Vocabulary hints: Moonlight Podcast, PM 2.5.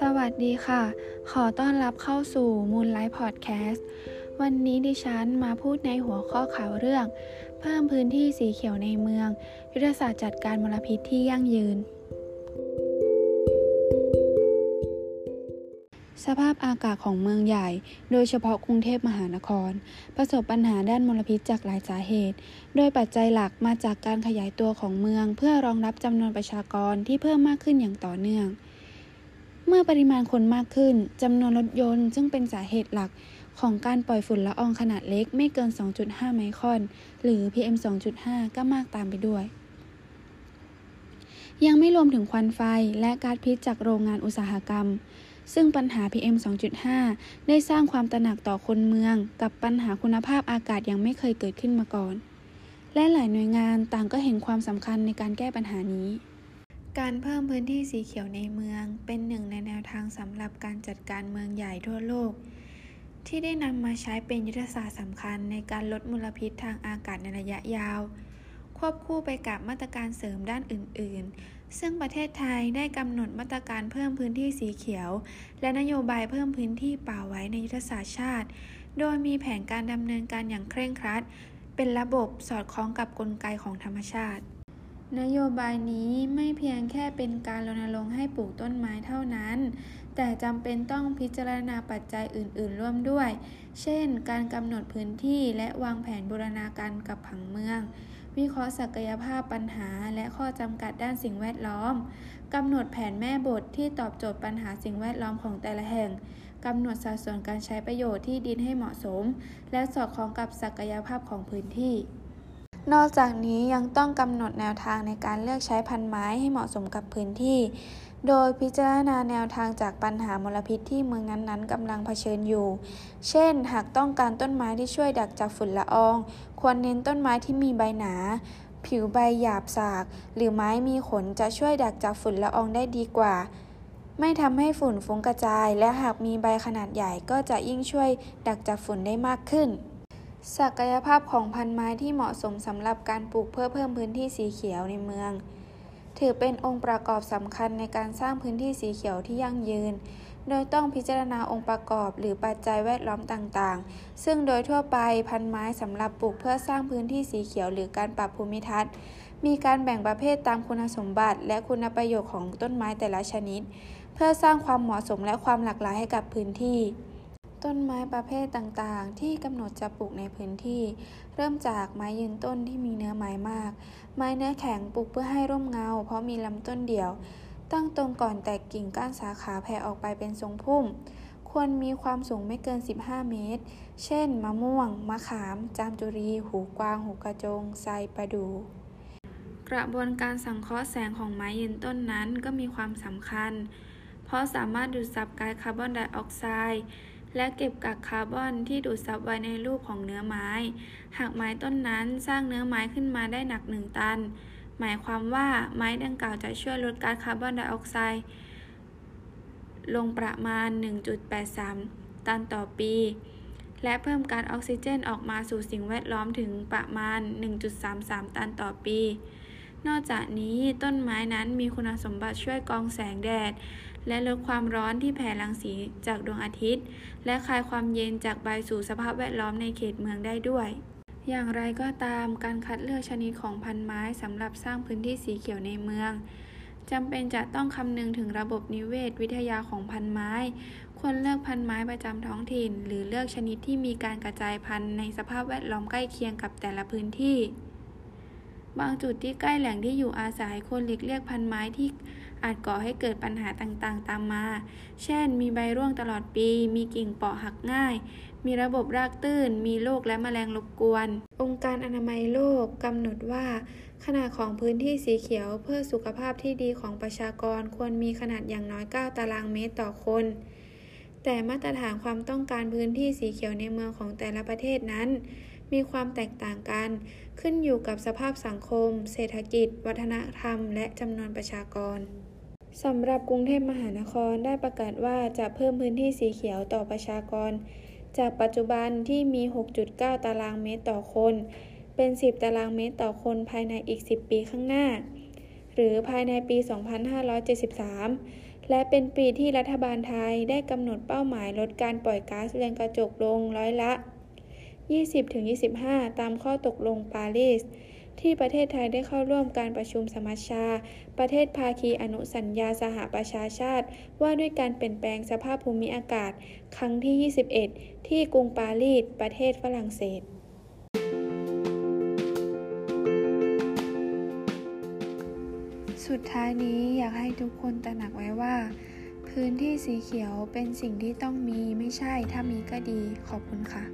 สวัสดีค่ะขอต้อนรับเข้าสู่ Moonlight Podcast วันนี้ดิฉันมาพูดในหัวข้อข่าวเรื่องเพิ่มพื้นที่สีเขียวในเมืองยุทธศาสตร์จัดการมลพิษที่ยั่งยืนสภาพอากาศของเมืองใหญ่โดยเฉพาะกรุงเทพมหานครประสบปัญหาด้านมลพิษจากหลายสาเหตุโดยปัจจัยหลักมาจากการขยายตัวของเมืองเพื่อรองรับจำนวนประชากรที่เพิ่มมากขึ้นอย่างต่อเนื่องเมื่อปริมาณคนมากขึ้นจำนวนรถยนต์ซึ่งเป็นสาเหตุหลักของการปล่อยฝุ่นละอองขนาดเล็กไม่เกิน 2.5 ไมครอนหรือ PM 2.5 ก็มากตามไปด้วยยังไม่รวมถึงควันไฟและก๊าซพิษจากโรงงานอุตสาหกรรมซึ่งปัญหา PM 2.5 ได้สร้างความตระหนักต่อคนเมืองกับปัญหาคุณภาพอากาศยังไม่เคยเกิดขึ้นมาก่อนและหลายหน่วยงานต่างก็เห็นความสำคัญในการแก้ปัญหานี้การเพิ่มพื้นที่สีเขียวในเมืองเป็นหนึ่งในแนวทางสำหรับการจัดการเมืองใหญ่ทั่วโลกที่ได้นำมาใช้เป็นยุทธศาสตร์สำคัญในการลดมลพิษทางอากาศในระยะยาวควบคู่ไปกับมาตรการเสริมด้านอื่นๆซึ่งประเทศไทยได้กำหนดมาตรการเพิ่มพื้นที่สีเขียวและนโยบายเพิ่มพื้นที่ป่าไว้ในยุทธศาสตร์ชาติโดยมีแผนการดำเนินการอย่างเคร่งครัดเป็นระบบสอดคล้องกับกลไกของธรรมชาตินโยบายนี้ไม่เพียงแค่เป็นการรณรงค์ให้ปลูกต้นไม้เท่านั้นแต่จำเป็นต้องพิจารณาปัจจัยอื่นๆร่วมด้วยเช่นการกำหนดพื้นที่และวางแผนบูรณาการกับผังเมืองวิเคราะห์ศักยภาพปัญหาและข้อจำกัดด้านสิ่งแวดล้อมกำหนดแผนแม่บทที่ตอบโจทย์ปัญหาสิ่งแวดล้อมของแต่ละแห่งกำหนดสัดส่วนการใช้ประโยชน์ที่ดินให้เหมาะสมและสอดคล้องกับศักยภาพของพื้นที่นอกจากนี้ยังต้องกำหนดแนวทางในการเลือกใช้พันธุ์ไม้ให้เหมาะสมกับพื้นที่โดยพิจารณาแนวทางจากปัญหามลพิษที่เมืองนั้นๆกำลังเผชิญอยู่เช่นหากต้องการต้นไม้ที่ช่วยดักจับฝุ่นละอองควรเน้นต้นไม้ที่มีใบหนาผิวใบหยาบสากหรือไม้มีขนจะช่วยดักจับฝุ่นละอองได้ดีกว่าไม่ทำให้ฝุ่นฟุ้งกระจายและหากมีใบขนาดใหญ่ก็จะยิ่งช่วยดักจับฝุ่นได้มากขึ้นศักยภาพของพันธุ์ไม้ที่เหมาะสมสำหรับการปลูกเพื่อเพิ่มพื้นที่สีเขียวในเมืองถือเป็นองค์ประกอบสำคัญในการสร้างพื้นที่สีเขียวที่ยั่งยืนโดยต้องพิจารณาองค์ประกอบหรือปัจจัยแวดล้อมต่างๆซึ่งโดยทั่วไปพันธุ์ไม้สำหรับปลูกเพื่อสร้างพื้นที่สีเขียวหรือการปรับภูมิทัศน์มีการแบ่งประเภทตามคุณสมบัติและคุณประโยชน์ของต้นไม้แต่ละชนิดเพื่อสร้างความเหมาะสมและความหลากหลายให้กับพื้นที่ต้นไม้ประเภทต่างๆที่กำหนดจะปลูกในพื้นที่เริ่มจากไม้ยืนต้นที่มีเนื้อไม้มากไม้เนื้อแข็งปลูกเพื่อให้ร่มเงาเพราะมีลำต้นเดี่ยวตั้งตรงก่อนแตกกิ่งก้านสาขาแผ่ออกไปเป็นทรงพุ่มควรมีความสูงไม่เกิน15เมตรเช่นมะม่วงมะขามจามจุรีหูกวางหูกระจงไทรประดู่กระบวนการสังเคราะห์แสงของไม้ยืนต้นนั้นก็มีความสำคัญเพราะสามารถดูดซับก๊าซคาร์บอนไดออกไซด์และเก็บกักคาร์บอนที่ดูดซับไว้ในรูปของเนื้อไม้หากไม้ต้นนั้นสร้างเนื้อไม้ขึ้นมาได้หนัก1ตันหมายความว่าไม้ดังกล่าวจะช่วยลดก๊าซคาร์บอนไดออกไซด์ลงประมาณ 1.83 ตันต่อปีและเพิ่มก๊าซออกซิเจนออกมาสู่สิ่งแวดล้อมถึงประมาณ 1.33 ตันต่อปีนอกจากนี้ต้นไม้นั้นมีคุณสมบัติช่วยกรองแสงแดดและลดความร้อนที่แผ่รังสีจากดวงอาทิตย์และคายความเย็นจากใบสู่สภาพแวดล้อมในเขตเมืองได้ด้วยอย่างไรก็ตามการคัดเลือกชนิดของพันธุ์ไม้สำหรับสร้างพื้นที่สีเขียวในเมืองจำเป็นจะต้องคำนึงถึงระบบนิเวศวิทยาของพันธุ์ไม้ควรเลือกพันธุ์ไม้ประจำท้องถิ่นหรือเลือกชนิดที่มีการกระจายพันธุ์ในสภาพแวดล้อมใกล้เคียงกับแต่ละพื้นที่บางจุดที่ใกล้แหล่งที่อยู่อาศัยควรหลีกเลี่ยงพันธุ์ไม้ที่อาจก่อให้เกิดปัญหาต่างๆตามมาเช่นมีใบร่วงตลอดปีมีกิ่งเปราะหักง่ายมีระบบรากตื้นมีโรคและแมลงรบกวนองค์การอนามัยโลกกำหนดว่าขนาดของพื้นที่สีเขียวเพื่อสุขภาพที่ดีของประชากรควรมีขนาดอย่างน้อย9ตารางเมตรต่อคนแต่มาตรฐานความต้องการพื้นที่สีเขียวในเมืองของแต่ละประเทศนั้นมีความแตกต่างกันขึ้นอยู่กับสภาพสังคมเศรษฐกิจวัฒนธรรมและจำนวนประชากรสำหรับกรุงเทพมหานครได้ประกาศว่าจะเพิ่มพื้นที่สีเขียวต่อประชากรจากปัจจุบันที่มี 6.9 ตารางเมตรต่อคนเป็น10ตารางเมตรต่อคนภายในอีก10ปีข้างหน้าหรือภายในปี2573 และเป็นปีที่รัฐบาลไทยได้กำหนดเป้าหมายลดการปล่อยก๊าซเรือนกระจกลงร้อยละ 20-25 ตามข้อตกลงปารีสที่ประเทศไทยได้เข้าร่วมการประชุมสมัชชาประเทศภาคีอนุสัญญาสหประชาชาติว่าด้วยการเปลี่ยนแปลงสภาพภูมิอากาศครั้งที่ 21 ที่กรุงปารีสประเทศฝรั่งเศสสุดท้ายนี้อยากให้ทุกคนตระหนักไว้ว่าพื้นที่สีเขียวเป็นสิ่งที่ต้องมีไม่ใช่ถ้ามีก็ดีขอบคุณค่ะ